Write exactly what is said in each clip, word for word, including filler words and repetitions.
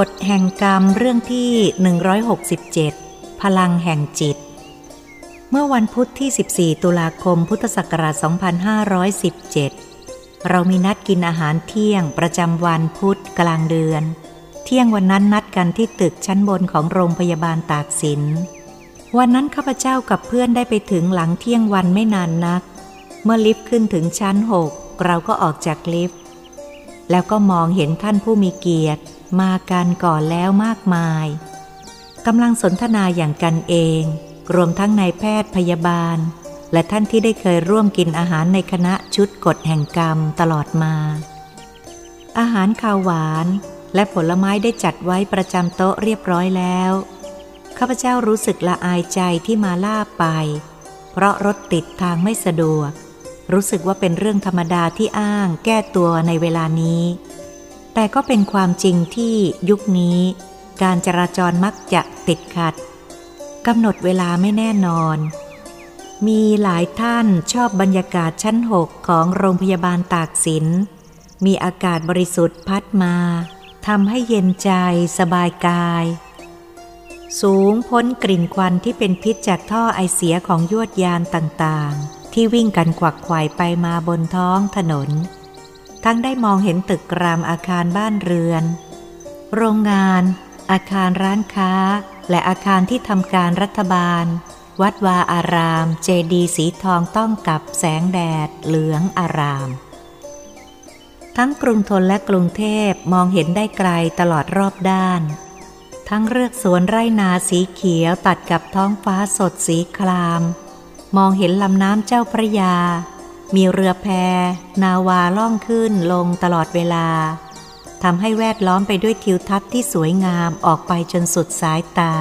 กฎแห่งกรรมเรื่องที่หนึ่งร้อยหกสิบเจ็ดพลังแห่งจิตเมื่อวันพุธที่สิบสี่ตุลาคมพุทธศักราชสองพันห้าร้อยสิบเจ็ดเรามีนัดกินอาหารเที่ยงประจำวันพุธกลางเดือนเที่ยงวันนั้นนัดกันที่ตึกชั้นบนของโรงพยาบาลตากสินวันนั้นข้าพเจ้ากับเพื่อนได้ไปถึงหลังเที่ยงวันไม่นานนักเมื่อลิฟต์ขึ้นถึงชั้นหกเราก็ออกจากลิฟต์แล้วก็มองเห็นท่านผู้มีเกียรติมากันก่อนแล้วมากมายกำลังสนทนาอย่างกันเองรวมทั้งนายแพทย์พยาบาลและท่านที่ได้เคยร่วมกินอาหารในคณะชุดกฎแห่งกรรมตลอดมาอาหารข้าวหวานและผลไม้ได้จัดไว้ประจำโต๊ะเรียบร้อยแล้วข้าพเจ้ารู้สึกละอายใจที่มาล่าไปเพราะรถติดทางไม่สะดวกรู้สึกว่าเป็นเรื่องธรรมดาที่อ้างแก้ตัวในเวลานี้แต่ก็เป็นความจริงที่ยุคนี้การจราจรมักจะติดขัดกำหนดเวลาไม่แน่นอนมีหลายท่านชอบบรรยากาศชั้นหกของโรงพยาบาลตากสินมีอากาศบริสุทธิ์พัดมาทำให้เย็นใจสบายกายสูงพ้นกลิ่นควันที่เป็นพิษจากท่อไอเสียของยวดยานต่างๆที่วิ่งกันขวักไขว่ไปมาบนท้องถนนทั้งได้มองเห็นตึกรามอาคารบ้านเรือนโรงงานอาคารร้านค้าและอาคารที่ทำการรัฐบาลวัดวาอารามเจดีย์สีทองต้องกับแสงแดดเหลืองอารามทั้งกรุงธนและกรุงเทพมองเห็นได้ไกลตลอดรอบด้านทั้งเรือกสวนไร่นาสีเขียวตัดกับท้องฟ้าสดสีครามมองเห็นลำน้ำเจ้าพระยามีเรือแพนาวาล่องขึ้นลงตลอดเวลาทำให้แวดล้อมไปด้วยทิวทัศน์ที่สวยงามออกไปจนสุดสายตา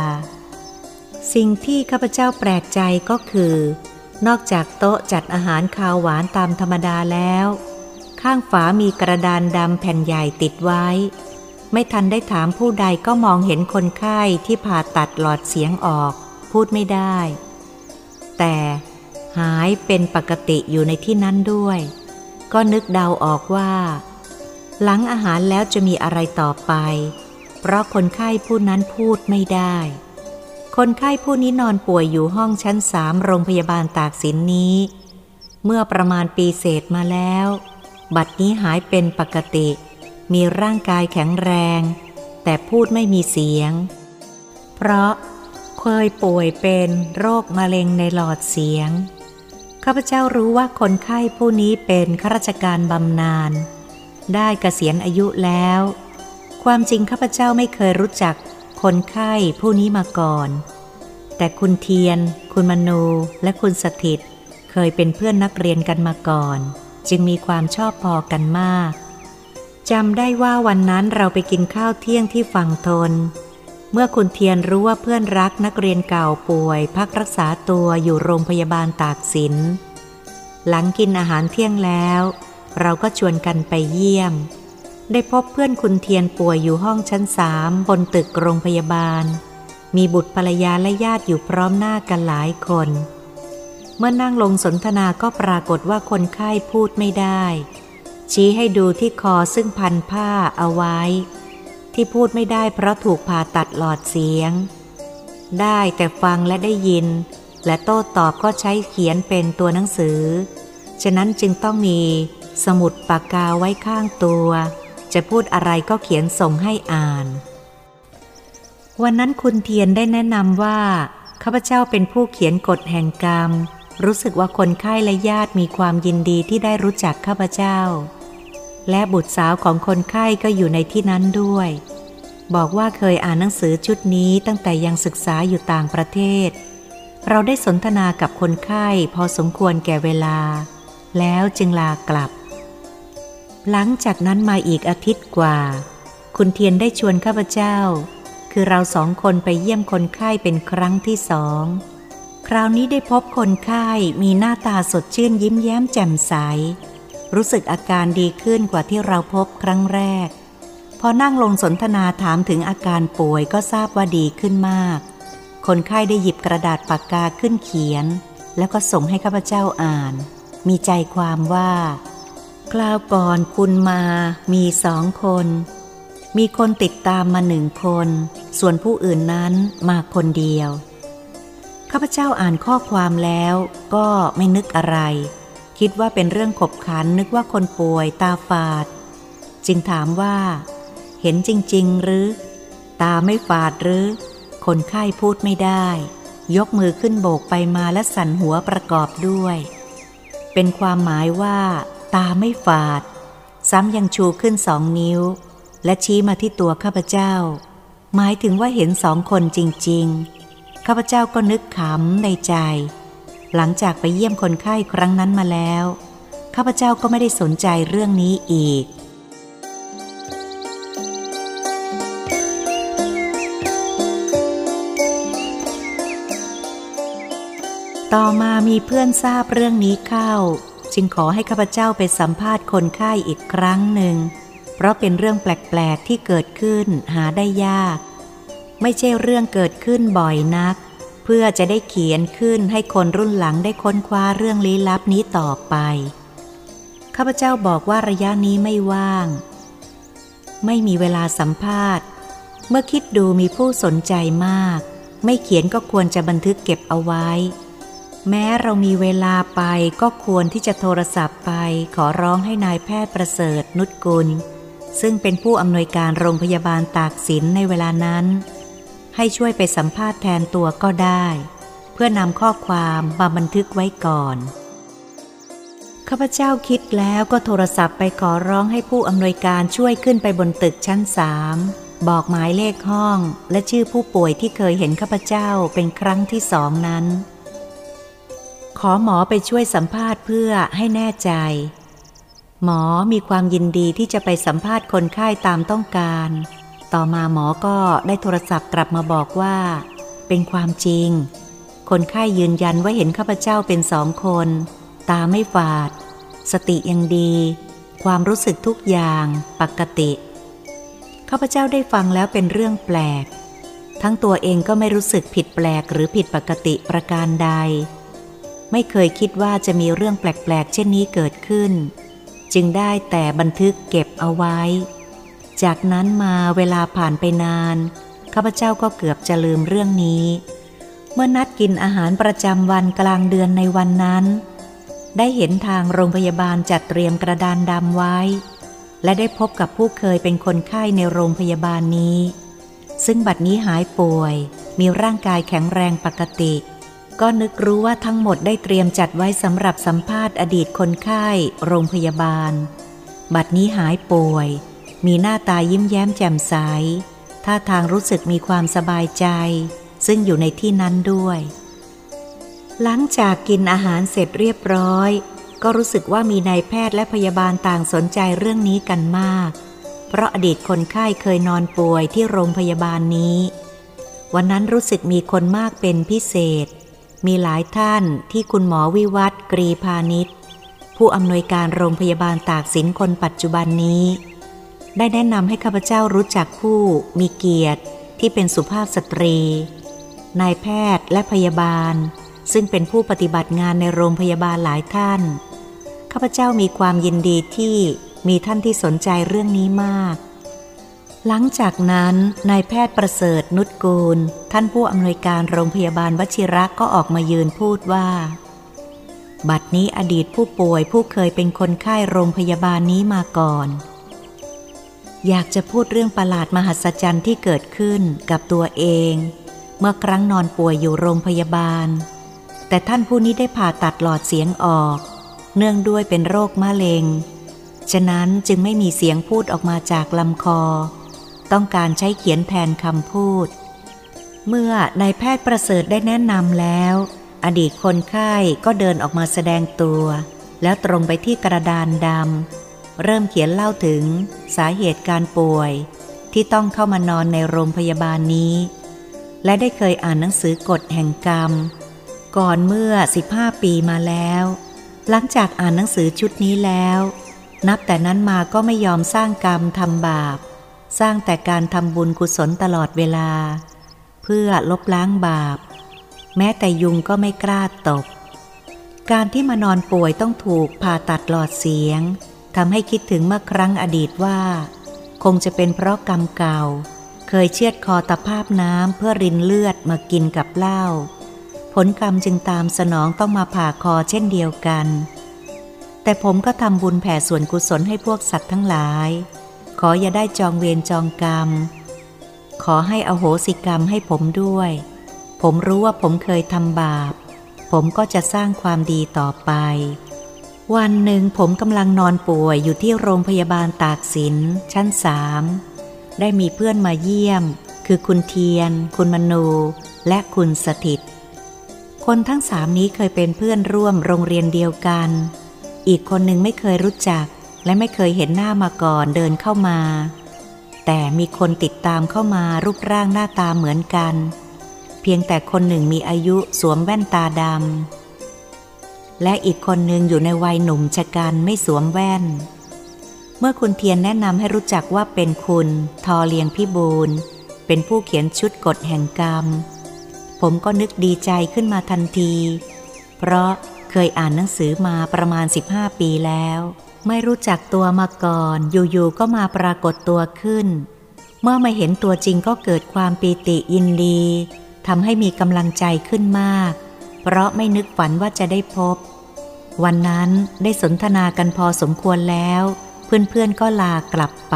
สิ่งที่ข้าพเจ้าแปลกใจก็คือนอกจากโต๊ะจัดอาหารคาวหวานตามธรรมดาแล้วข้างฝามีกระดานดำแผ่นใหญ่ติดไว้ไม่ทันได้ถามผู้ใดก็มองเห็นคนไข้ที่ผ่าตัดหลอดเสียงออกพูดไม่ได้แต่หายเป็นปกติอยู่ในที่นั้นด้วยก็นึกเดาออกว่าหลังอาหารแล้วจะมีอะไรต่อไปเพราะคนไข้ผู้นั้นพูดไม่ได้คนไข้ผู้นี้นอนป่วยอยู่ห้องชั้นสามโรงพยาบาลตากสินนี้เมื่อประมาณปีเศษมาแล้วบัดนี้หายเป็นปกติมีร่างกายแข็งแรงแต่พูดไม่มีเสียงเพราะเคยป่วยเป็นโรคมะเร็งในหลอดเสียงข้าพเจ้ารู้ว่าคนไข้ผู้นี้เป็นข้าราชการบำนาญได้เกษียณอายุแล้วความจริงข้าพเจ้าไม่เคยรู้จักคนไข้ผู้นี้มาก่อนแต่คุณเทียนคุณมนูและคุณสถิตเคยเป็นเพื่อนนักเรียนกันมาก่อนจึงมีความชอบพอกันมากจำได้ว่าวันนั้นเราไปกินข้าวเที่ยงที่ฝั่งทนเมื่อคุณเทียนรู้ว่าเพื่อนรักนักเรียนเก่าป่วยพักรักษาตัวอยู่โรงพยาบาลตากสินหลังกินอาหารเที่ยงแล้วเราก็ชวนกันไปเยี่ยมได้พบเพื่อนคุณเทียนป่วยอยู่ห้องชั้นสามบนตึกโรงพยาบาลมีบุตรภรรยาและญาติอยู่พร้อมหน้ากันหลายคนเมื่อนั่งลงสนทนาก็ปรากฏว่าคนไข้พูดไม่ได้ชี้ให้ดูที่คอซึ่งพันผ้าเอาไว้ที่พูดไม่ได้เพราะถูกผ่าตัดหลอดเสียงได้แต่ฟังและได้ยินและโต้ตอบก็ใช้เขียนเป็นตัวหนังสือฉะนั้นจึงต้องมีสมุดปากกาไว้ข้างตัวจะพูดอะไรก็เขียนส่งให้อ่านวันนั้นคุณเทียนได้แนะนำว่าข้าพเจ้าเป็นผู้เขียนกฎแห่งกรรมรู้สึกว่าคนไข้และญาติมีความยินดีที่ได้รู้จักข้าพเจ้าและบุตรสาวของคนไข้ก็อยู่ในที่นั้นด้วยบอกว่าเคยอ่านหนังสือชุดนี้ตั้งแต่ยังศึกษาอยู่ต่างประเทศเราได้สนทนากับคนไข้พอสมควรแก่เวลาแล้วจึงลากลับหลังจากนั้นมาอีกอาทิตย์กว่าคุณเทียนได้ชวนข้าพเจ้าคือเราสองคนไปเยี่ยมคนไข้เป็นครั้งที่สองคราวนี้ได้พบคนไข้มีหน้าตาสดชื่นยิ้มแย้มแจ่มใสรู้สึกอาการดีขึ้นกว่าที่เราพบครั้งแรกพอนั่งลงสนทนาถามถึงอาการป่วยก็ทราบว่าดีขึ้นมากคนไข้ได้หยิบกระดาษปากกาขึ้นเขียนแล้วก็ส่งให้ข้าพเจ้าอ่านมีใจความว่าคราวก่อนคุณมามีสองคน มีคนติดตามมาหนึ่งคนส่วนผู้อื่นนั้นมาคนเดียวข้าพเจ้าอ่านข้อความแล้วก็ไม่นึกอะไรคิดว่าเป็นเรื่องขบขันนึกว่าคนป่วยตาฝาดจึงถามว่าเห็นจริงๆหรือตาไม่ฝาดหรือคนไข้พูดไม่ได้ยกมือขึ้นโบกไปมาและสั่นหัวประกอบด้วยเป็นความหมายว่าตาไม่ฝาดซ้ำยังชูขึ้นสองนิ้วและชี้มาที่ตัวข้าพเจ้าหมายถึงว่าเห็นสองคนจริงๆข้าพเจ้าก็นึกขำในใจหลังจากไปเยี่ยมคนไข้ครั้งนั้นมาแล้วข้าพเจ้าก็ไม่ได้สนใจเรื่องนี้อีกต่อมามีเพื่อนทราบเรื่องนี้เข้าจึงขอให้ข้าพเจ้าไปสัมภาษณ์คนไข้อีกครั้งหนึ่งเพราะเป็นเรื่องแปลกๆที่เกิดขึ้นหาได้ยากไม่ใช่เรื่องเกิดขึ้นบ่อยนักเพื่อจะได้เขียนขึ้นให้คนรุ่นหลังได้ค้นคว้าเรื่องลี้ลับนี้ต่อไปข้าพเจ้าบอกว่าระยะนี้ไม่ว่างไม่มีเวลาสัมภาษณ์เมื่อคิดดูมีผู้สนใจมากไม่เขียนก็ควรจะบันทึกเก็บเอาไว้แม้เรามีเวลาไปก็ควรที่จะโทรศัพท์ไปขอร้องให้นายแพทย์ประเสริฐนุชกุลซึ่งเป็นผู้อำนวยการโรงพยาบาลตากสินในเวลานั้นให้ช่วยไปสัมภาษณ์แทนตัวก็ได้เพื่อนำข้อความมาบันทึกไว้ก่อนข้าพเจ้าคิดแล้วก็โทรศัพท์ไปขอร้องให้ผู้อำนวยการช่วยขึ้นไปบนตึกชั้นสามบอกหมายเลขห้องและชื่อผู้ป่วยที่เคยเห็นข้าพเจ้าเป็นครั้งที่สองนั้นขอหมอไปช่วยสัมภาษณ์เพื่อให้แน่ใจหมอมีความยินดีที่จะไปสัมภาษณ์คนไข้ตามต้องการต่อมาหมอก็ได้โทรศัพท์กลับมาบอกว่าเป็นความจริงคนไข้ยืนยันว่าเห็นข้าพเจ้าเป็นสองคนตาไม่ฝาดสติยังดีความรู้สึกทุกอย่างปกติข้าพเจ้าได้ฟังแล้วเป็นเรื่องแปลกทั้งตัวเองก็ไม่รู้สึกผิดแปลกหรือผิดปกติประการใดไม่เคยคิดว่าจะมีเรื่องแปลกๆเช่นนี้เกิดขึ้นจึงได้แต่บันทึกเก็บเอาไว้จากนั้นมาเวลาผ่านไปนานข้าพเจ้าก็เกือบจะลืมเรื่องนี้เมื่อนัดกินอาหารประจำวันกลางเดือนในวันนั้นได้เห็นทางโรงพยาบาลจัดเตรียมกระดานดำไว้และได้พบกับผู้เคยเป็นคนไข้ในโรงพยาบาลนี้ซึ่งบัดนี้หายป่วยมีร่างกายแข็งแรงปกติก็นึกรู้ว่าทั้งหมดได้เตรียมจัดไว้สำหรับสัมภาษณ์อดีตคนไข้โรงพยาบาลบัดนี้หายป่วยมีหน้าตายิ้มแย้มแจ่มใสท่าทางรู้สึกมีความสบายใจซึ่งอยู่ในที่นั้นด้วยหลังจากกินอาหารเสร็จเรียบร้อยก็รู้สึกว่ามีนายแพทย์และพยาบาลต่างสนใจเรื่องนี้กันมากเพราะอดีตคนไข้เคยนอนป่วยที่โรงพยาบาลนี้วันนั้นรู้สึกมีคนมากเป็นพิเศษมีหลายท่านที่คุณหมอวิวัฒน์กรีพานิชผู้อำนวยการโรงพยาบาลตากสินคนปัจจุบันนี้ได้แนะนำให้ข้าพเจ้ารู้จักผู้มีเกียรติที่เป็นสุภาพสตรีนายแพทย์และพยาบาลซึ่งเป็นผู้ปฏิบัติงานในโรงพยาบาลหลายท่านข้าพเจ้ามีความยินดีที่มีท่านที่สนใจเรื่องนี้มากหลังจากนั้นนายแพทย์ประเสริฐนุชกูลท่านผู้อำนวยการโรงพยาบาลวชิระก็ออกมายืนพูดว่าบัดนี้อดีตผู้ป่วยผู้เคยเป็นคนไข้โรงพยาบาลนี้มาก่อนอยากจะพูดเรื่องประหลาดมหัศจรรย์ที่เกิดขึ้นกับตัวเองเมื่อครั้งนอนป่วยอยู่โรงพยาบาลแต่ท่านผู้นี้ได้ผ่าตัดหลอดเสียงออกเนื่องด้วยเป็นโรคมะเร็งฉะนั้นจึงไม่มีเสียงพูดออกมาจากลำคอต้องการใช้เขียนแทนคำพูดเมื่อนายแพทย์ประเสริฐได้แนะนำแล้วอดีตคนไข้ก็เดินออกมาแสดงตัวแล้วตรงไปที่กระดานดำเริ่มเขียนเล่าถึงสาเหตุการป่วยที่ต้องเข้ามานอนในโรงพยาบาลนี้และได้เคยอ่านหนังสือกฎแห่งกรรมก่อนเมื่อสิบห้าปีมาแล้วหลังจากอ่านหนังสือชุดนี้แล้วนับแต่นั้นมาก็ไม่ยอมสร้างกรรมทำบาปสร้างแต่การทำบุญกุศลตลอดเวลาเพื่อลบล้างบาปแม้แต่ยุงก็ไม่กล้าตบการที่มานอนป่วยต้องถูกผ่าตัดหลอดเสียงทำให้คิดถึงเมื่อครั้งอดีตว่า คงจะเป็นเพราะกรรมเก่าเคยเชือดคอตะภาพน้ำเพื่อรินเลือดมากินกับเหล้าผลกรรมจึงตามสนองต้องมาผ่าคอเช่นเดียวกันแต่ผมก็ทำบุญแผ่ส่วนกุศลให้พวกสัตว์ทั้งหลายขออย่าได้จองเวรจองกรรมขอให้อโหสิกรรมให้ผมด้วยผมรู้ว่าผมเคยทำบาปผมก็จะสร้างความดีต่อไปวันหนึ่งผมกำลังนอนป่วยอยู่ที่โรงพยาบาลตากสินชั้นสามได้มีเพื่อนมาเยี่ยมคือคุณเทียนคุณมนูและคุณสถิตคนทั้งสามนี้เคยเป็นเพื่อนร่วมโรงเรียนเดียวกันอีกคนหนึ่งไม่เคยรู้จักและไม่เคยเห็นหน้ามาก่อนเดินเข้ามาแต่มีคนติดตามเข้ามารูปร่างหน้าตาเหมือนกันเพียงแต่คนหนึ่งมีอายุสวมแว่นตาดำและอีกคนหนึ่งอยู่ในวัยหนุ่มชะกันไม่สวมแว่นเมื่อคุณเทียนแนะนำให้รู้จักว่าเป็นคุณทอเลียงพิบูลเป็นผู้เขียนชุดกฎแห่งกรรมผมก็นึกดีใจขึ้นมาทันทีเพราะเคยอ่านหนังสือมาประมาณสิบห้าปีแล้วไม่รู้จักตัวมาก่อนอยู่ๆก็มาปรากฏตัวขึ้นเมื่อมาเห็นตัวจริงก็เกิดความปีติยินดีทำให้มีกำลังใจขึ้นมากเพราะไม่นึกฝันว่าจะได้พบวันนั้นได้สนทนากันพอสมควรแล้วเพื่อนๆก็ลากลับไป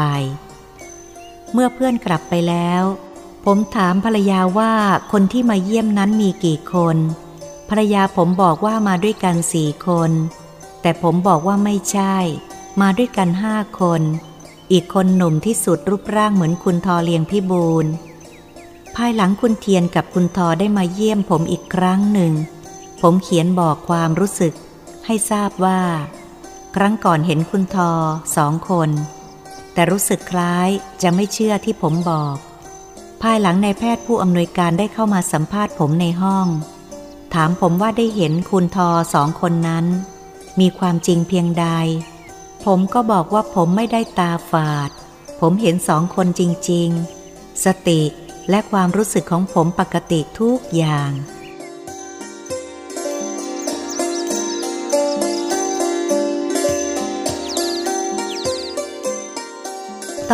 เมื่อเพื่อนกลับไปแล้วผมถามภรรยาว่าคนที่มาเยี่ยมนั้นมีกี่คนภรรยาผมบอกว่ามาด้วยกันสี่คนแต่ผมบอกว่าไม่ใช่มาด้วยกันห้าคนอีกคนหนุ่มที่สุดรูปร่างเหมือนคุณทอเลียงพิบูลภายหลังคุณเทียนกับคุณทอได้มาเยี่ยมผมอีกครั้งหนึ่งผมเขียนบอกความรู้สึกให้ทราบว่าครั้งก่อนเห็นคุณทอสองคนแต่รู้สึกคล้ายจะไม่เชื่อที่ผมบอกภายหลังนายแพทย์ผู้อำนวยการได้เข้ามาสัมภาษณ์ผมในห้องถามผมว่าได้เห็นคุณทอสองคนนั้นมีความจริงเพียงใดผมก็บอกว่าผมไม่ได้ตาฝาดผมเห็นสองคนจริงๆสติและความรู้สึกของผมปกติทุกอย่าง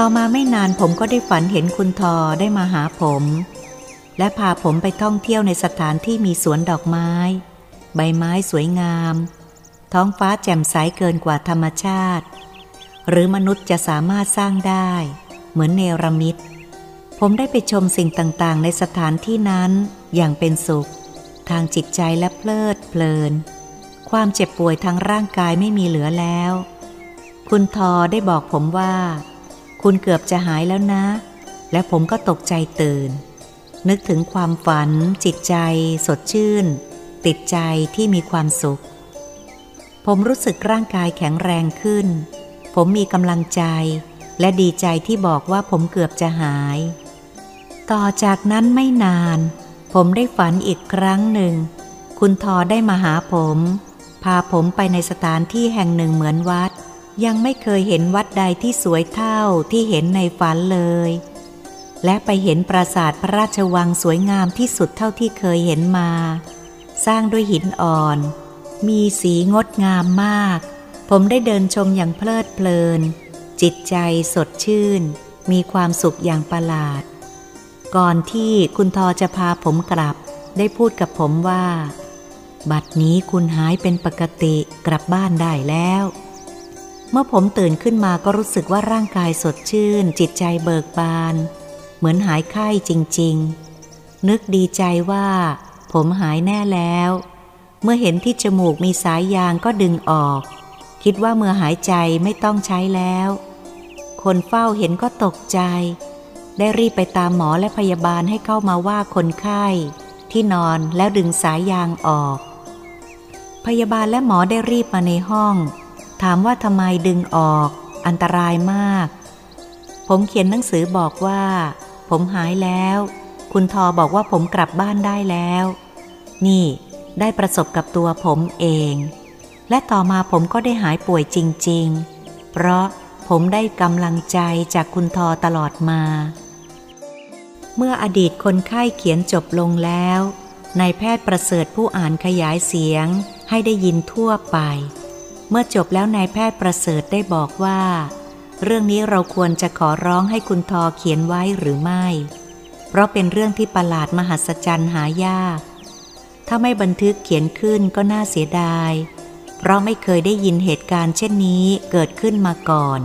ต่อมาไม่นานผมก็ได้ฝันเห็นคุณทอได้มาหาผมและพาผมไปท่องเที่ยวในสถานที่มีสวนดอกไม้ใบไม้สวยงามท้องฟ้าแจ่มใสเกินกว่าธรรมชาติหรือมนุษย์จะสามารถสร้างได้เหมือนเนรมิตผมได้ไปชมสิ่งต่างๆในสถานที่นั้นอย่างเป็นสุขทางจิตใจและเพลิดเพลินความเจ็บป่วยทางร่างกายไม่มีเหลือแล้วคุณทอได้บอกผมว่าคุณเกือบจะหายแล้วนะและผมก็ตกใจตื่นนึกถึงความฝันจิตใจสดชื่นติดใจที่มีความสุขผมรู้สึกร่างกายแข็งแรงขึ้นผมมีกำลังใจและดีใจที่บอกว่าผมเกือบจะหายต่อจากนั้นไม่นานผมได้ฝันอีกครั้งหนึ่งคุณทอได้มาหาผมพาผมไปในสถานที่แห่งหนึ่งเหมือนวัดยังไม่เคยเห็นวัดใดที่สวยเท่าที่เห็นในฝันเลยและไปเห็นปราสาทพระราชวังสวยงามที่สุดเท่าที่เคยเห็นมาสร้างด้วยหินอ่อนมีสีงดงามมากผมได้เดินชมอย่างเพลิดเพลินจิตใจสดชื่นมีความสุขอย่างประหลาดก่อนที่คุณทอจะพาผมกลับได้พูดกับผมว่าบัดนี้คุณหายเป็นปกติกลับบ้านได้แล้วเมื่อผมตื่นขึ้นมาก็รู้สึกว่าร่างกายสดชื่นจิตใจเบิกบานเหมือนหายไข้จริงๆนึกดีใจว่าผมหายแน่แล้วเมื่อเห็นที่จมูกมีสายยางก็ดึงออกคิดว่าเมื่อหายใจไม่ต้องใช้แล้วคนเฝ้าเห็นก็ตกใจได้รีบไปตามหมอและพยาบาลให้เข้ามาว่าคนไข้ที่นอนแล้วดึงสายยางออกพยาบาลและหมอได้รีบมาในห้องถามว่าทำไมดึงออกอันตรายมากผมเขียนหนังสือบอกว่าผมหายแล้วคุณทอบอกว่าผมกลับบ้านได้แล้วนี่ได้ประสบกับตัวผมเองและต่อมาผมก็ได้หายป่วยจริงๆเพราะผมได้กำลังใจจากคุณทอตลอดมาเมื่ออดีตคนไข้เขียนจบลงแล้วนายแพทย์ประเสริฐผู้อ่านขยายเสียงให้ได้ยินทั่วไปเมื่อจบแล้วนายแพทย์ประเสริฐได้บอกว่า เรื่องนี้เราควรจะขอร้องให้คุณทอเขียนไว้หรือไม่เพราะเป็นเรื่องที่ประหลาดมหัศจรรย์หายากถ้าไม่บันทึกเขียนขึ้นก็น่าเสียดายเพราะไม่เคยได้ยินเหตุการณ์เช่นนี้เกิดขึ้นมาก่อน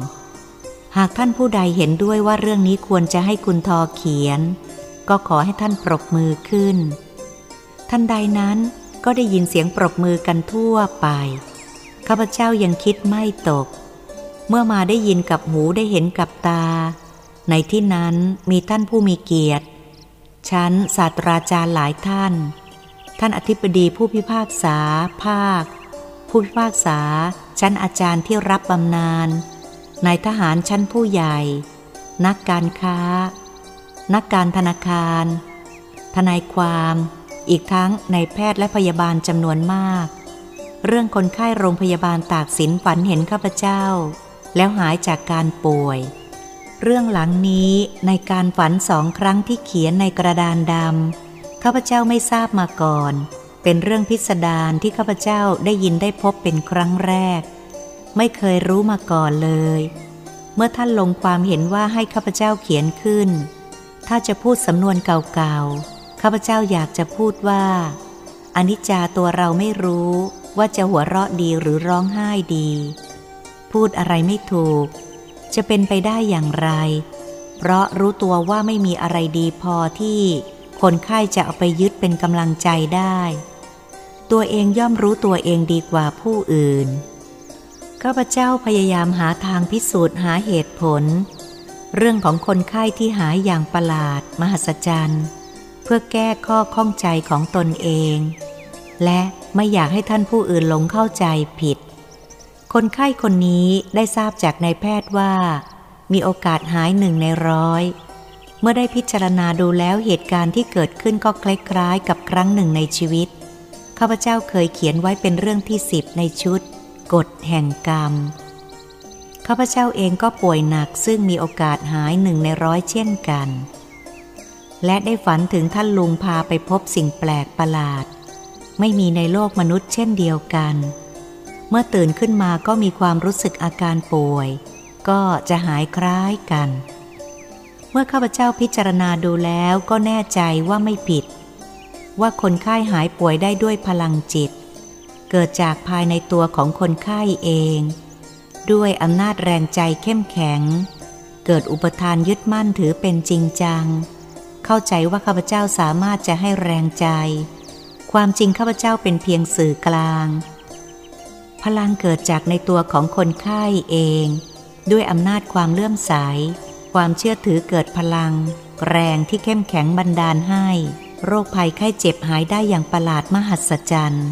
หากท่านผู้ใดเห็นด้วยว่าเรื่องนี้ควรจะให้คุณทอเขียนก็ขอให้ท่านปรบมือขึ้นทันใดนั้นก็ได้ยินเสียงปรบมือกันทั่วไปข้าพเจ้ายังคิดไม่ตกเมื่อมาได้ยินกับหูได้เห็นกับตาในที่นั้นมีท่านผู้มีเกียรติชั้นศาสตราจารย์หลายท่านท่านอธิบดีผู้พิพากษาภาคผู้พิพากษาชั้นอาจารย์ที่รับบำนาญนายทหารชั้นผู้ใหญ่นักการค้านักการธนาคารทนายความอีกทั้งนายแพทย์และพยาบาลจำนวนมากเรื่องคนไข้โรงพยาบาลตากสินฝันเห็นข้าพเจ้าแล้วหายจากการป่วยเรื่องหลังนี้ในการฝันสองครั้งที่เขียนในกระดานดำข้าพเจ้าไม่ทราบมาก่อนเป็นเรื่องพิสดารที่ข้าพเจ้าได้ยินได้พบเป็นครั้งแรกไม่เคยรู้มาก่อนเลยเมื่อท่านลงความเห็นว่าให้ข้าพเจ้าเขียนขึ้นถ้าจะพูดสำนวนเก่าๆข้าพเจ้าอยากจะพูดว่าอนิจจาตัวเราไม่รู้ว่าจะหัวเราะดีหรือร้องไห้ดีพูดอะไรไม่ถูกจะเป็นไปได้อย่างไรเพราะรู้ตัวว่าไม่มีอะไรดีพอที่คนไข้จะเอาไปยึดเป็นกำลังใจได้ตัวเองย่อมรู้ตัวเองดีกว่าผู้อื่นข้าพเจ้าพยายามหาทางพิสูจน์หาเหตุผลเรื่องของคนไข้ที่หายอย่างประหลาดมหัศจรรย์เพื่อแก้ข้อข้องใจของตนเองและไม่อยากให้ท่านผู้อื่นหลงเข้าใจผิดคนไข้คนนี้ได้ทราบจากนายแพทย์ว่ามีโอกาสหายหนึ่งในร้อยเมื่อได้พิจารณาดูแล้วเหตุการณ์ที่เกิดขึ้นก็คล้ายๆกับครั้งหนึ่งในชีวิตข้าพเจ้าเคยเขียนไว้เป็นเรื่องที่สิบในชุดกฎแห่งกรรมข้าพเจ้าเองก็ป่วยหนักซึ่งมีโอกาสหายหนึ่งในร้อยเช่นกันและได้ฝันถึงท่านลุงพาไปพบสิ่งแปลกประหลาดไม่มีในโลกมนุษย์เช่นเดียวกันเมื่อตื่นขึ้นมาก็มีความรู้สึกอาการป่วยก็จะหายคล้ายกันเมื่อข้าพเจ้าพิจารณาดูแล้วก็แน่ใจว่าไม่ผิดว่าคนไข้หายป่วยได้ด้วยพลังจิตเกิดจากภายในตัวของคนไข้เองด้วยอำนาจแรงใจเข้มแข็งเกิดอุปทานยึดมั่นถือเป็นจริงจังเข้าใจว่าข้าพเจ้าสามารถจะให้แรงใจความจริงข้าพเจ้าเป็นเพียงสื่อกลางพลังเกิดจากในตัวของคนไข้เองด้วยอำนาจความเลื่อมใสความเชื่อถือเกิดพลังแรงที่เข้มแข็งบันดาลให้โรคภัยไข้เจ็บหายได้อย่างประหลาดมหัศจรรย์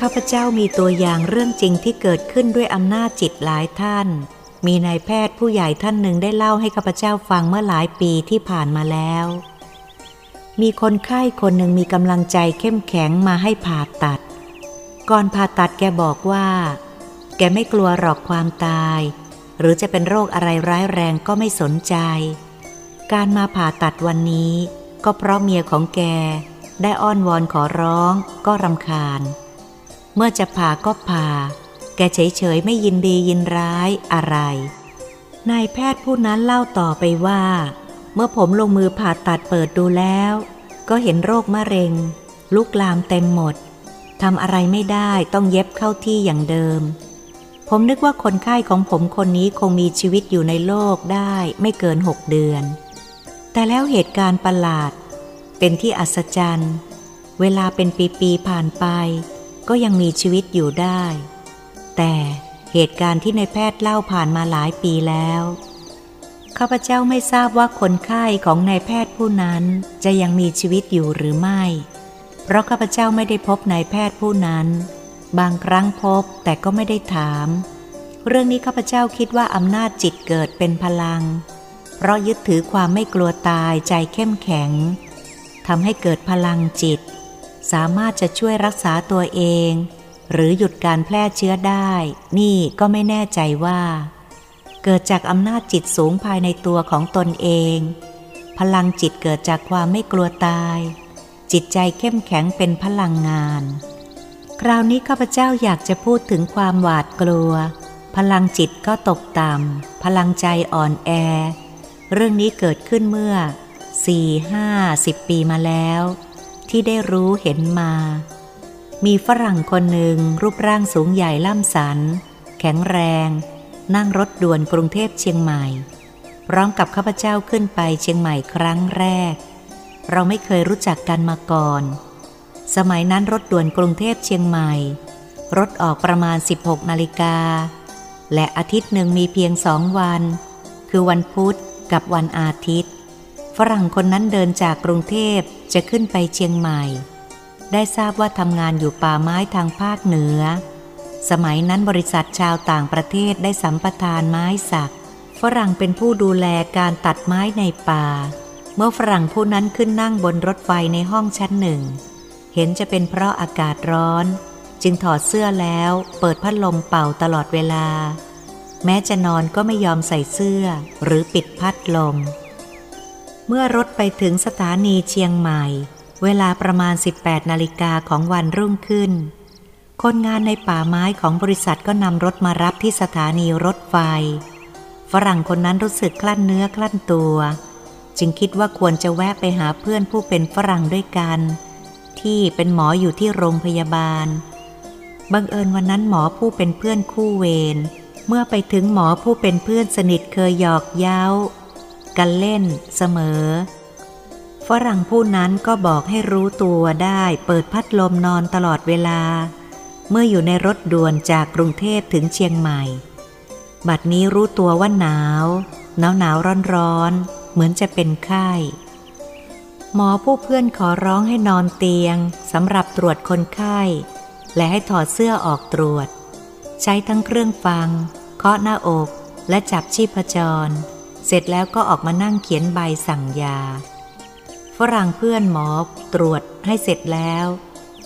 ข้าพเจ้ามีตัวอย่างเรื่องจริงที่เกิดขึ้นด้วยอำนาจจิตหลายท่านมีนายแพทย์ผู้ใหญ่ท่านหนึ่งได้เล่าให้ข้าพเจ้าฟังเมื่อหลายปีที่ผ่านมาแล้วมีคนไข้คนหนึ่งมีกำลังใจเข้มแข็งมาให้ผ่าตัดก่อนผ่าตัดแกบอกว่าแกไม่กลัวหรอกความตายหรือจะเป็นโรคอะไรร้ายแรงก็ไม่สนใจการมาผ่าตัดวันนี้ก็เพราะเมียของแกได้อ้อนวอนขอร้องก็รำคาญเมื่อจะผ่าก็ผ่าแกเฉยๆไม่ยินดียินร้ายอะไรนายแพทย์ผู้นั้นเล่าต่อไปว่าเมื่อผมลงมือผ่าตัดเปิดดูแล้วก็เห็นโรคมะเร็งลุกลามเต็มหมดทำอะไรไม่ได้ต้องเย็บเข้าที่อย่างเดิมผมนึกว่าคนไข้ของผมคนนี้คงมีชีวิตอยู่ในโลกได้ไม่เกินหกเดือนแต่แล้วเหตุการณ์ประหลาดเป็นที่อัศจรรย์เวลาเป็นปีๆผ่านไปก็ยังมีชีวิตอยู่ได้แต่เหตุการณ์ที่นายแพทย์เล่าผ่านมาหลายปีแล้วข้าพเจ้าไม่ทราบว่าคนไข้ของนายแพทย์ผู้นั้นจะยังมีชีวิตอยู่หรือไม่เพราะข้าพเจ้าไม่ได้พบนายแพทย์ผู้นั้นบางครั้งพบแต่ก็ไม่ได้ถามเรื่องนี้ข้าพเจ้าคิดว่าอำนาจจิตเกิดเป็นพลังเพราะยึดถือความไม่กลัวตายใจเข้มแข็งทำให้เกิดพลังจิตสามารถจะช่วยรักษาตัวเองหรือหยุดการแพร่เชื้อได้นี่ก็ไม่แน่ใจว่าเกิดจากอำนาจจิตสูงภายในตัวของตนเองพลังจิตเกิดจากความไม่กลัวตาย จิตใจเข้มแข็งเป็นพลังงานคราวนี้ข้าพเจ้าอยากจะพูดถึงความหวาดกลัวพลังจิตก็ตกต่ำพลังใจอ่อนแอเรื่องนี้เกิดขึ้นเมื่อ สี่ห้าสิบ ปีมาแล้วที่ได้รู้เห็นมามีฝรั่งคนหนึ่งรูปร่างสูงใหญ่ล่ำสันแข็งแรงนั่งรถด่วนกรุงเทพเชียงใหม่พร้อมกับข้าพเจ้าขึ้นไปเชียงใหม่ครั้งแรกเราไม่เคยรู้จักกันมาก่อนสมัยนั้นรถด่วนกรุงเทพเชียงใหม่รถออกประมาณ สิบหก นาฬิกาและอาทิตย์หนึ่งมีเพียงสองวันคือวันพุธกับวันอาทิตย์ฝรั่งคนนั้นเดินจากกรุงเทพจะขึ้นไปเชียงใหม่ได้ทราบว่าทำงานอยู่ป่าไม้ทางภาคเหนือสมัยนั้นบริษัทชาวต่างประเทศได้สัมปทานไม้สักฝรั่งเป็นผู้ดูแลการตัดไม้ในป่าเมื่อฝรั่งผู้นั้นขึ้นนั่งบนรถไฟในห้องชั้นหนึ่งเห็นจะเป็นเพราะอากาศร้อนจึงถอดเสื้อแล้วเปิดพัดลมเป่าตลอดเวลาแม้จะนอนก็ไม่ยอมใส่เสื้อหรือปิดพัดลมเมื่อรถไปถึงสถานีเชียงใหม่เวลาประมาณ สิบแปด นาฬิกาของวันรุ่งขึ้นคนงานในป่าไม้ของบริษัทก็นำรถมารับที่สถานีรถไฟฝรั่งคนนั้นรู้สึกคลั่นเนื้อคลั่นตัวจึงคิดว่าควรจะแวะไปหาเพื่อนผู้เป็นฝรั่งด้วยกันที่เป็นหมออยู่ที่โรงพยาบาลบังเอิญวันนั้นหมอผู้เป็นเพื่อนคู่เวรเมื่อไปถึงหมอผู้เป็นเพื่อนสนิทเคยหยอกเย้ากันเล่นเสมอฝรั่งผู้นั้นก็บอกให้รู้ตัวได้เปิดพัดลมนอนตลอดเวลาเมื่ออยู่ในรถด่วนจากกรุงเทพถึงเชียงใหม่บัดนี้รู้ตัวว่าหนาวหนาวหนาวร้อนร้อนเหมือนจะเป็นไข้หมอผู้เพื่อนขอร้องให้นอนเตียงสำหรับตรวจคนไข้และให้ถอดเสื้อออกตรวจใช้ทั้งเครื่องฟังเคาะหน้าอกและจับชีพจรเสร็จแล้วก็ออกมานั่งเขียนใบสั่งยาฝรั่งเพื่อนหมอตรวจให้เสร็จแล้ว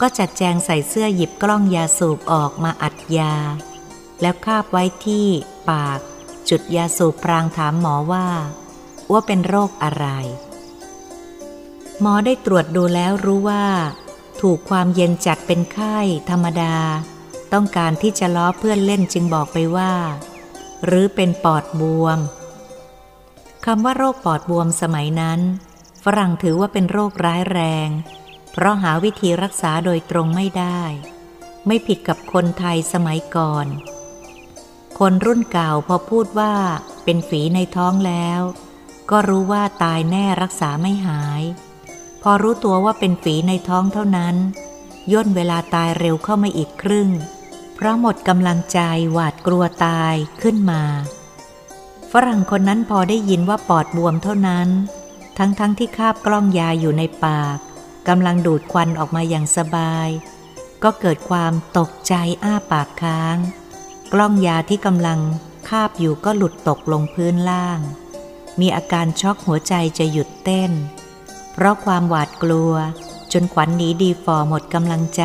ก็จัดแจงใส่เสื้อหยิบกล้องยาสูบออกมาอัดยาแล้วคาบไว้ที่ปากจุดยาสูบพลางถามหมอว่าว่าเป็นโรคอะไรหมอได้ตรวจดูแล้วรู้ว่าถูกความเย็นจัดเป็นไข้ธรรมดาต้องการที่จะล้อเพื่อนเล่นจึงบอกไปว่าหรือเป็นปอดบวมคำว่าโรคปอดบวมสมัยนั้นฝรั่งถือว่าเป็นโรคร้ายแรงเพราะหาวิธีรักษาโดยตรงไม่ได้ไม่ผิดกับคนไทยสมัยก่อนคนรุ่นเก่าพอพูดว่าเป็นฝีในท้องแล้วก็รู้ว่าตายแน่รักษาไม่หายพอรู้ตัวว่าเป็นฝีในท้องเท่านั้นย่นเวลาตายเร็วเข้ามาอีกครึ่งเพราะหมดกำลังใจหวาดกลัวตายขึ้นมาฝรั่งคนนั้นพอได้ยินว่าปอดบวมเท่านั้นทั้งๆ ท, ที่คาบกล้องยาอยู่ในปากกำลังดูดควันออกมาอย่างสบายก็เกิดความตกใจอ้าปากค้างกล้องยาที่กำลังคาบอยู่ก็หลุดตกลงพื้นล่างมีอาการช็อกหัวใจจะหยุดเต้นเพราะความหวาดกลัวจนขวัญหนีดีฟอหมดกำลังใจ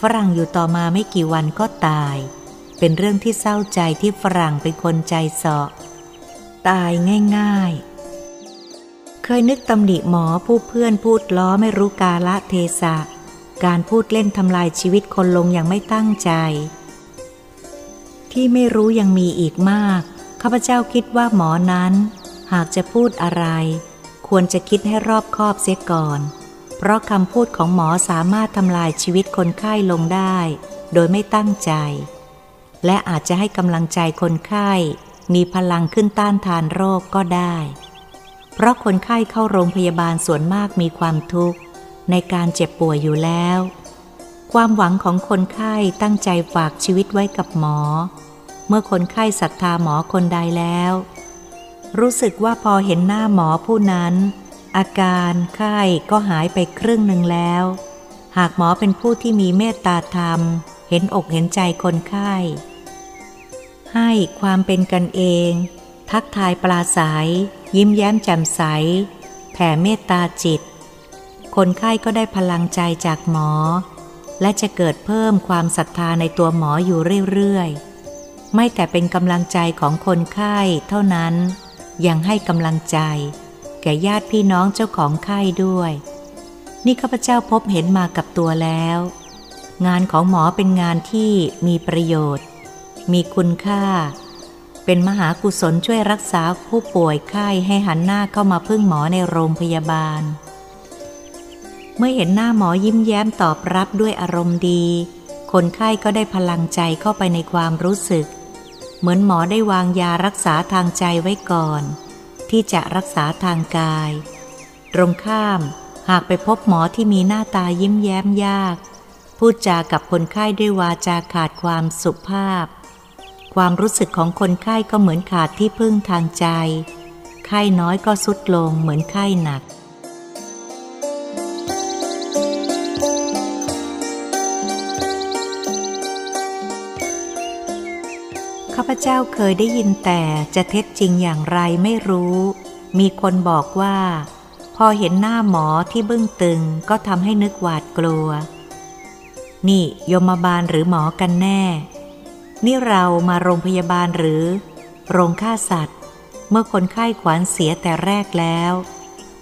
ฝรั่งอยู่ต่อมาไม่กี่วันก็ตายเป็นเรื่องที่เศร้าใจที่ฝรั่งเป็นคนใจเสาะตายง่ายๆเคยนึกตำหนิหมอผู้เพื่อนพูดล้อไม่รู้กาลเทศะการพูดเล่นทำลายชีวิตคนลงอย่างไม่ตั้งใจที่ไม่รู้ยังมีอีกมากข้าพเจ้าคิดว่าหมอนั้นหากจะพูดอะไรควรจะคิดให้รอบคอบเสียก่อนเพราะคำพูดของหมอสามารถทำลายชีวิตคนไข้ลงได้โดยไม่ตั้งใจและอาจจะให้กำลังใจคนไข้มีพลังขึ้นต้านทานโรคก็ได้เพราะคนไข้เข้าโรงพยาบาลส่วนมากมีความทุกข์ในการเจ็บป่วยอยู่แล้วความหวังของคนไข้ตั้งใจฝากชีวิตไว้กับหมอเมื่อคนไข้ศรัทธาหมอคนใดแล้วรู้สึกว่าพอเห็นหน้าหมอผู้นั้นอาการไข้ก็หายไปครึ่งหนึ่งแล้วหากหมอเป็นผู้ที่มีเมตตาธรรมเห็นอกเห็นใจคนไข้ให้ความเป็นกันเองทักทายปราศัยยิ้มแย้มแจ่มใสแผ่เมตตาจิตคนไข้ก็ได้พลังใจจากหมอและจะเกิดเพิ่มความศรัทธาในตัวหมออยู่เรื่อยๆไม่แต่เป็นกำลังใจของคนไข้เท่านั้นยังให้กำลังใจแก่ญาติพี่น้องเจ้าของไข้ด้วย นี่ข้าพเจ้าพบเห็นมากับตัวแล้วงานของหมอเป็นงานที่มีประโยชน์มีคุณค่าเป็นมหากุศลช่วยรักษาผู้ป่วยไข้ให้หันหน้าเข้ามาพึ่งหมอในโรงพยาบาลเมื่อเห็นหน้าหมอยิ้มแย้มตอบรับด้วยอารมณ์ดีคนไข้ก็ได้พลังใจเข้าไปในความรู้สึกเหมือนหมอได้วางยารักษาทางใจไว้ก่อนที่จะรักษาทางกายตรงข้ามหากไปพบหมอที่มีหน้าตายิ้มแย้มยากพูดจากับคนไข้ด้วยวาจาขาดความสุภาพความรู้สึกของคนไข้ก็เหมือนขาดที่พึ่งทางใจไข้น้อยก็ทรุดลงเหมือนไข้หนักข้าพเจ้าเคยได้ยินแต่จะเท็จจริงอย่างไรไม่รู้มีคนบอกว่าพอเห็นหน้าหมอที่บึ้งตึงก็ทำให้นึกหวาดกลัวนี่ยมบาลหรือหมอกันแน่นี่เรามาโรงพยาบาลหรือโรงฆ่าสัตว์เมื่อคนไข้ขวัญเสียแต่แรกแล้ว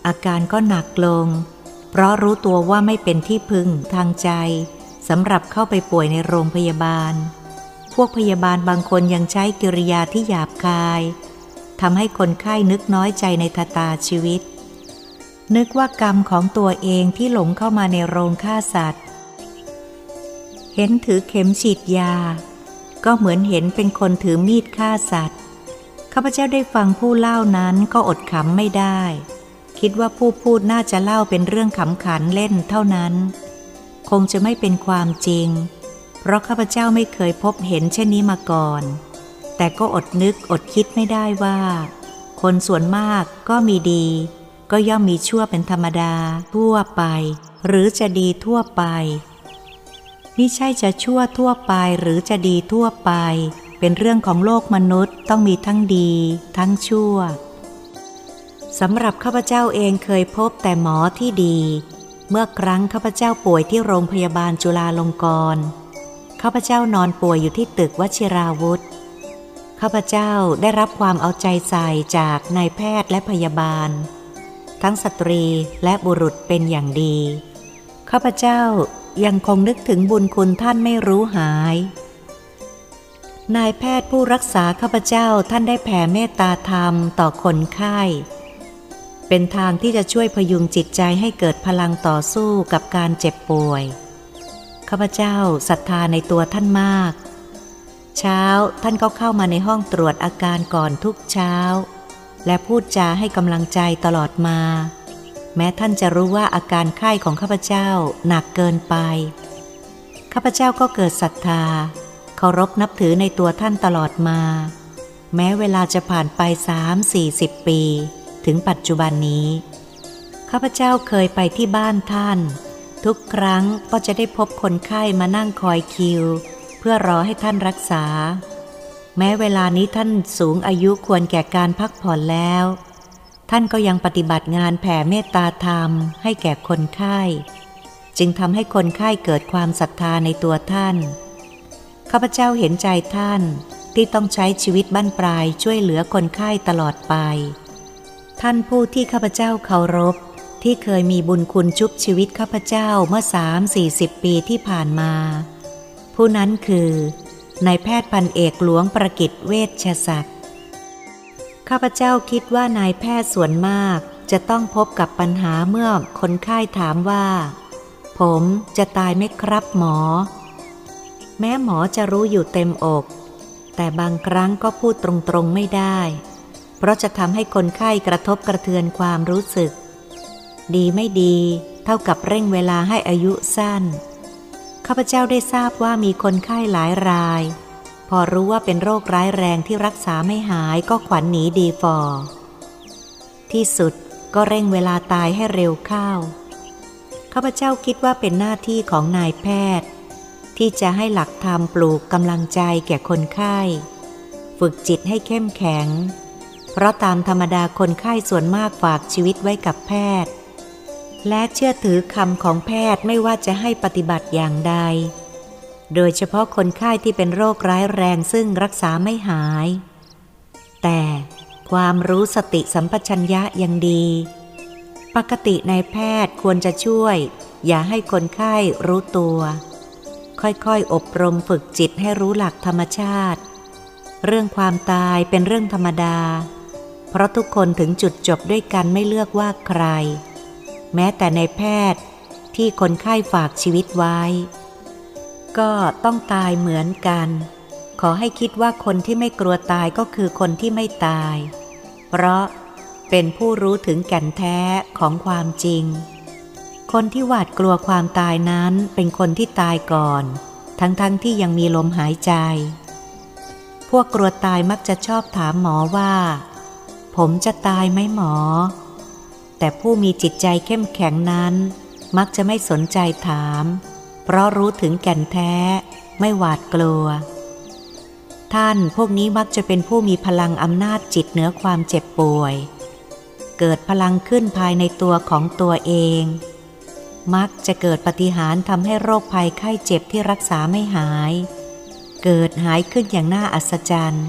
อาการก็หนักลงเพราะรู้ตัวว่าไม่เป็นที่พึ่งทางใจสำหรับเข้าไปป่วยในโรงพยาบาลพวกพยาบาลบางคนยังใช้กิริยาที่หยาบคายทำให้คนไข้นึกน้อยใจในชะตาชีวิตนึกว่ากรรมของตัวเองที่หลงเข้ามาในโรงฆ่าสัตว์เห็นถือเข็มฉีดยาก็เหมือนเห็นเป็นคนถือมีดฆ่าสัตว์ข้าพเจ้าได้ฟังผู้เล่านั้นก็อดขำไม่ได้คิดว่าผู้พูดน่าจะเล่าเป็นเรื่องขำขันเล่นเท่านั้นคงจะไม่เป็นความจริงเพราะข้าพเจ้าไม่เคยพบเห็นเช่นนี้มาก่อนแต่ก็อดนึกอดคิดไม่ได้ว่าคนส่วนมากก็มีดีก็ย่อมมีชั่วเป็นธรรมดาทั่วไปหรือจะดีทั่วไปมิใช่จะชั่วทั่วไปหรือจะดีทั่วไปเป็นเรื่องของโลกมนุษย์ต้องมีทั้งดีทั้งชั่วสำหรับข้าพเจ้าเองเคยพบแต่หมอที่ดีเมื่อครั้งข้าพเจ้าป่วยที่โรงพยาบาลจุฬาลงกรณ์ข้าพเจ้านอนป่วยอยู่ที่ตึกวชิราวุธข้าพเจ้าได้รับความเอาใจใส่จากนายแพทย์และพยาบาลทั้งสตรีและบุรุษเป็นอย่างดีข้าพเจ้ายังคงนึกถึงบุญคุณท่านไม่รู้หายนายแพทย์ผู้รักษาข้าพเจ้าท่านได้แผ่เมตตาธรรมต่อคนไข้เป็นทางที่จะช่วยพยุงจิตใจให้เกิดพลังต่อสู้กับการเจ็บป่วยข้าพเจ้าศรัทธาในตัวท่านมากเช้าท่านก็เข้ามาในห้องตรวจอาการก่อนทุกเช้าและพูดจาให้กำลังใจตลอดมาแม้ท่านจะรู้ว่าอาการไข้ของข้าพเจ้าหนักเกินไปข้าพเจ้าก็เกิดศรัทธาเคารพนับถือในตัวท่านตลอดมาแม้เวลาจะผ่านไปสามสี่สิบปีถึงปัจจุบันนี้ข้าพเจ้าเคยไปที่บ้านท่านทุกครั้งก็จะได้พบคนไข้มานั่งคอยคิวเพื่อรอให้ท่านรักษาแม้เวลานี้ท่านสูงอายุควรแก่การพักผ่อนแล้วท่านก็ยังปฏิบัติงานแผ่เมตตาธรรมให้แก่คนไข้จึงทำให้คนไข้เกิดความศรัทธาในตัวท่านข้าพเจ้าเห็นใจท่านที่ต้องใช้ชีวิตบั้นปลายช่วยเหลือคนไข้ตลอดไปท่านผู้ที่ข้าพเจ้าเคารพที่เคยมีบุญคุณชุบชีวิตข้าพเจ้าเมื่อ สามถึงสี่สิบ ปีที่ผ่านมาผู้นั้นคือนายแพทย์พันเอกหลวงประกิตเวชศักดิ์ข้าพเจ้าคิดว่านายแพทย์ส่วนมากจะต้องพบกับปัญหาเมื่อคนไข้ถามว่าผมจะตายไหมครับหมอแม้หมอจะรู้อยู่เต็มอกแต่บางครั้งก็พูดตรงๆไม่ได้เพราะจะทำให้คนไข้กระทบกระเทือนความรู้สึกดีไม่ดีเท่ากับเร่งเวลาให้อายุสั้นข้าพเจ้าได้ทราบว่ามีคนไข้หลายรายพอรู้ว่าเป็นโรคร้ายแรงที่รักษาไม่หายก็ขวัญหนีดีฟอที่สุดก็เร่งเวลาตายให้เร็วเข้าข้าพเจ้าคิดว่าเป็นหน้าที่ของนายแพทย์ที่จะให้หลักธรรมปลูกกำลังใจแก่คนไข้ฝึกจิตให้เข้มแข็งเพราะตามธรรมดาคนไข้ส่วนมากฝากชีวิตไว้กับแพทย์และเชื่อถือคำของแพทย์ไม่ว่าจะให้ปฏิบัติอย่างใดโดยเฉพาะคนไข้ที่เป็นโรคร้ายแรงซึ่งรักษาไม่หายแต่ความรู้สติสัมปชัญญะยังดี ปกตินายแพทย์ควรจะช่วยอย่าให้คนไข้รู้ตัวค่อยๆอบรมฝึกจิตให้รู้หลักธรรมชาติเรื่องความตายเป็นเรื่องธรรมดาเพราะทุกคนถึงจุดจบด้วยกันไม่เลือกว่าใครแม้แต่นายแพทย์ที่คนไข้ฝากชีวิตไว้ก็ต้องตายเหมือนกันขอให้คิดว่าคนที่ไม่กลัวตายก็คือคนที่ไม่ตายเพราะเป็นผู้รู้ถึงแก่นแท้ของความจริงคนที่หวาดกลัวความตายนั้นเป็นคนที่ตายก่อนทั้งๆ ท, ที่ยังมีลมหายใจพวกกลัวตายมักจะชอบถามหมอว่าผมจะตายไหมหมอแต่ผู้มีจิตใจเข้มแข็งนั้นมักจะไม่สนใจถามเพราะรู้ถึงแก่นแท้ไม่หวาดกลัวท่านพวกนี้มักจะเป็นผู้มีพลังอำนาจจิตเหนือความเจ็บป่วยเกิดพลังขึ้นภายในตัวของตัวเองมักจะเกิดปาฏิหาริย์ทำให้โรคภัยไข้เจ็บที่รักษาไม่หายเกิดหายขึ้นอย่างน่าอัศจรรย์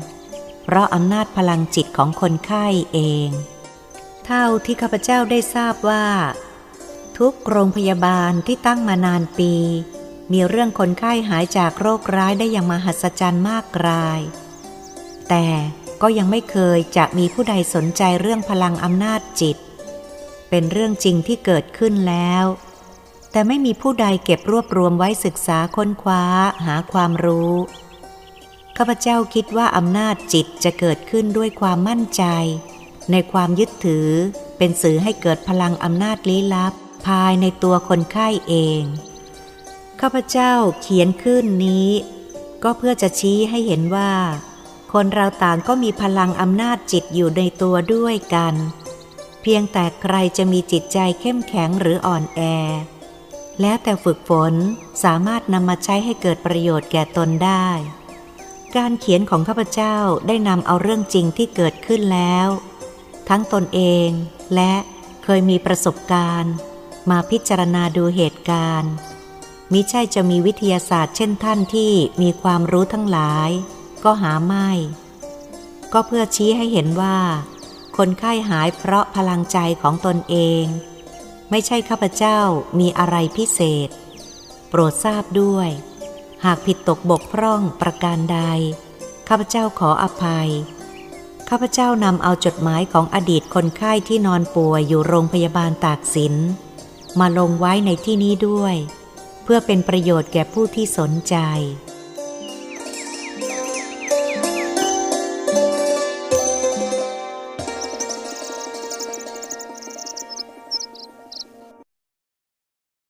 เพราะอำนาจพลังจิตของคนไข้เองเท่าที่ข้าพเจ้าได้ทราบว่าทุกโรงพยาบาลที่ตั้งมานานปีมีเรื่องคนไข้หายจากโรคร้ายได้อย่างมหัศจรรย์มากรายแต่ก็ยังไม่เคยจะมีผู้ใดสนใจเรื่องพลังอำนาจจิตเป็นเรื่องจริงที่เกิดขึ้นแล้วแต่ไม่มีผู้ใดเก็บรวบรวมไว้ศึกษาค้นคว้าหาความรู้ข้าพเจ้าคิดว่าอำนาจจิตจะเกิดขึ้นด้วยความมั่นใจในความยึดถือเป็นสื่อให้เกิดพลังอำนาจลี้ลับภายในตัวคนไข้เองข้าพเจ้าเขียนขึ้นนี้ก็เพื่อจะชี้ให้เห็นว่าคนเราต่างก็มีพลังอำนาจจิตอยู่ในตัวด้วยกันเพียงแต่ใครจะมีจิตใจเข้มแข็งหรืออ่อนแอแล้วแต่ฝึกฝนสามารถนำมาใช้ให้เกิดประโยชน์แก่ตนได้การเขียนของข้าพเจ้าได้นำเอาเรื่องจริงที่เกิดขึ้นแล้วทั้งตนเองและเคยมีประสบการณ์มาพิจารณาดูเหตุการณ์มิใช่จะมีวิทยาศาสตร์เช่นท่านที่มีความรู้ทั้งหลายก็หาไม่ก็เพื่อชี้ให้เห็นว่าคนไข้หายเพราะพลังใจของตนเองไม่ใช่ข้าพเจ้ามีอะไรพิเศษโปรดทราบด้วยหากผิดตกบกพร่องประการใดข้าพเจ้าขออภัยข้าพเจ้านำเอาจดหมายของอดีตคนไข้ที่นอนป่วยอยู่โรงพยาบาลตากสินมาลงไว้ในที่นี้ด้วยเพื่อเป็นประโยชน์แก่ผู้ที่สนใจ